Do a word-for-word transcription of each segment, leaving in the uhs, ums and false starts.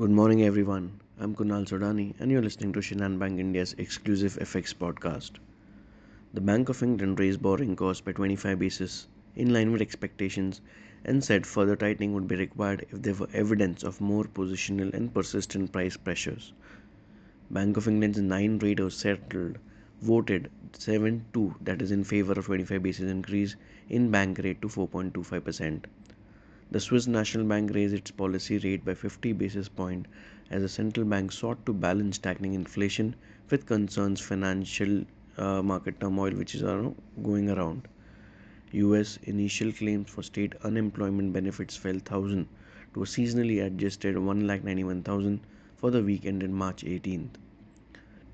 Good morning, everyone. I'm Kunal Sodhani, and you're listening to Sri National Bank India's exclusive F X podcast. The Bank of England raised borrowing costs by twenty-five basis, in line with expectations, and said further tightening would be required if there were evidence of more positional and persistent price pressures. Bank of England's nine traders settled voted seven two, that is in favor of twenty-five basis increase in bank rate to four point two five percent. The Swiss National Bank raised its policy rate by fifty basis point as the central bank sought to balance tackling inflation with concerns financial uh, market turmoil which is uh, going around. U S initial claims for state unemployment benefits fell one thousand to a seasonally adjusted one lakh ninety-one thousand for the week ended March eighteenth.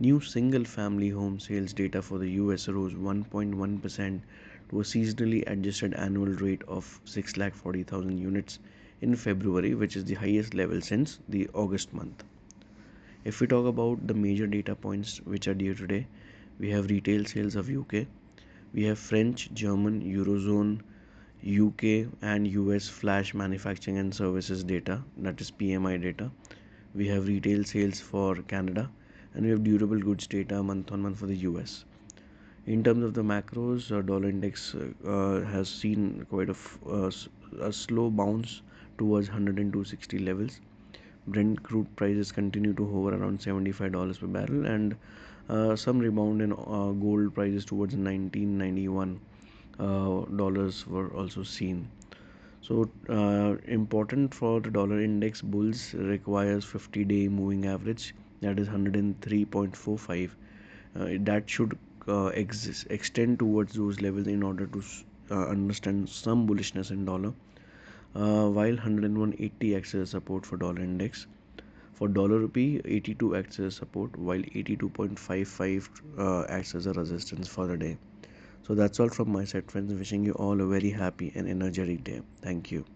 New single-family home sales data for the U S rose one point one percent to a seasonally adjusted annual rate of six lakh forty thousand units in February, which is the highest level since the August month. If we talk about the major data points which are due today, we have retail sales of U K, we have French, German, Eurozone, U K and U S flash manufacturing and services data, that is P M I data. We have retail sales for Canada, and we have durable goods data month on month for the U S. In terms of the macros, uh, dollar index uh, has seen quite a, f- uh, a slow bounce towards one hundred two sixty levels. Brent crude prices continue to hover around seventy-five dollars per barrel, and uh, some rebound in uh, gold prices towards nineteen ninety-one uh, dollars were also seen. So uh, important for the dollar index, bulls requires fifty-day moving average, that is one hundred three point four five. Uh, that should Uh, ex- extend towards those levels in order to uh, understand some bullishness in dollar, uh, while one oh one point eight oh acts as support for dollar index. For dollar rupee, eighty-two acts as support, while eighty-two point five five uh, acts as a resistance for the day. So that's all from my side, friends. Wishing you all a very happy and energetic day. Thank you.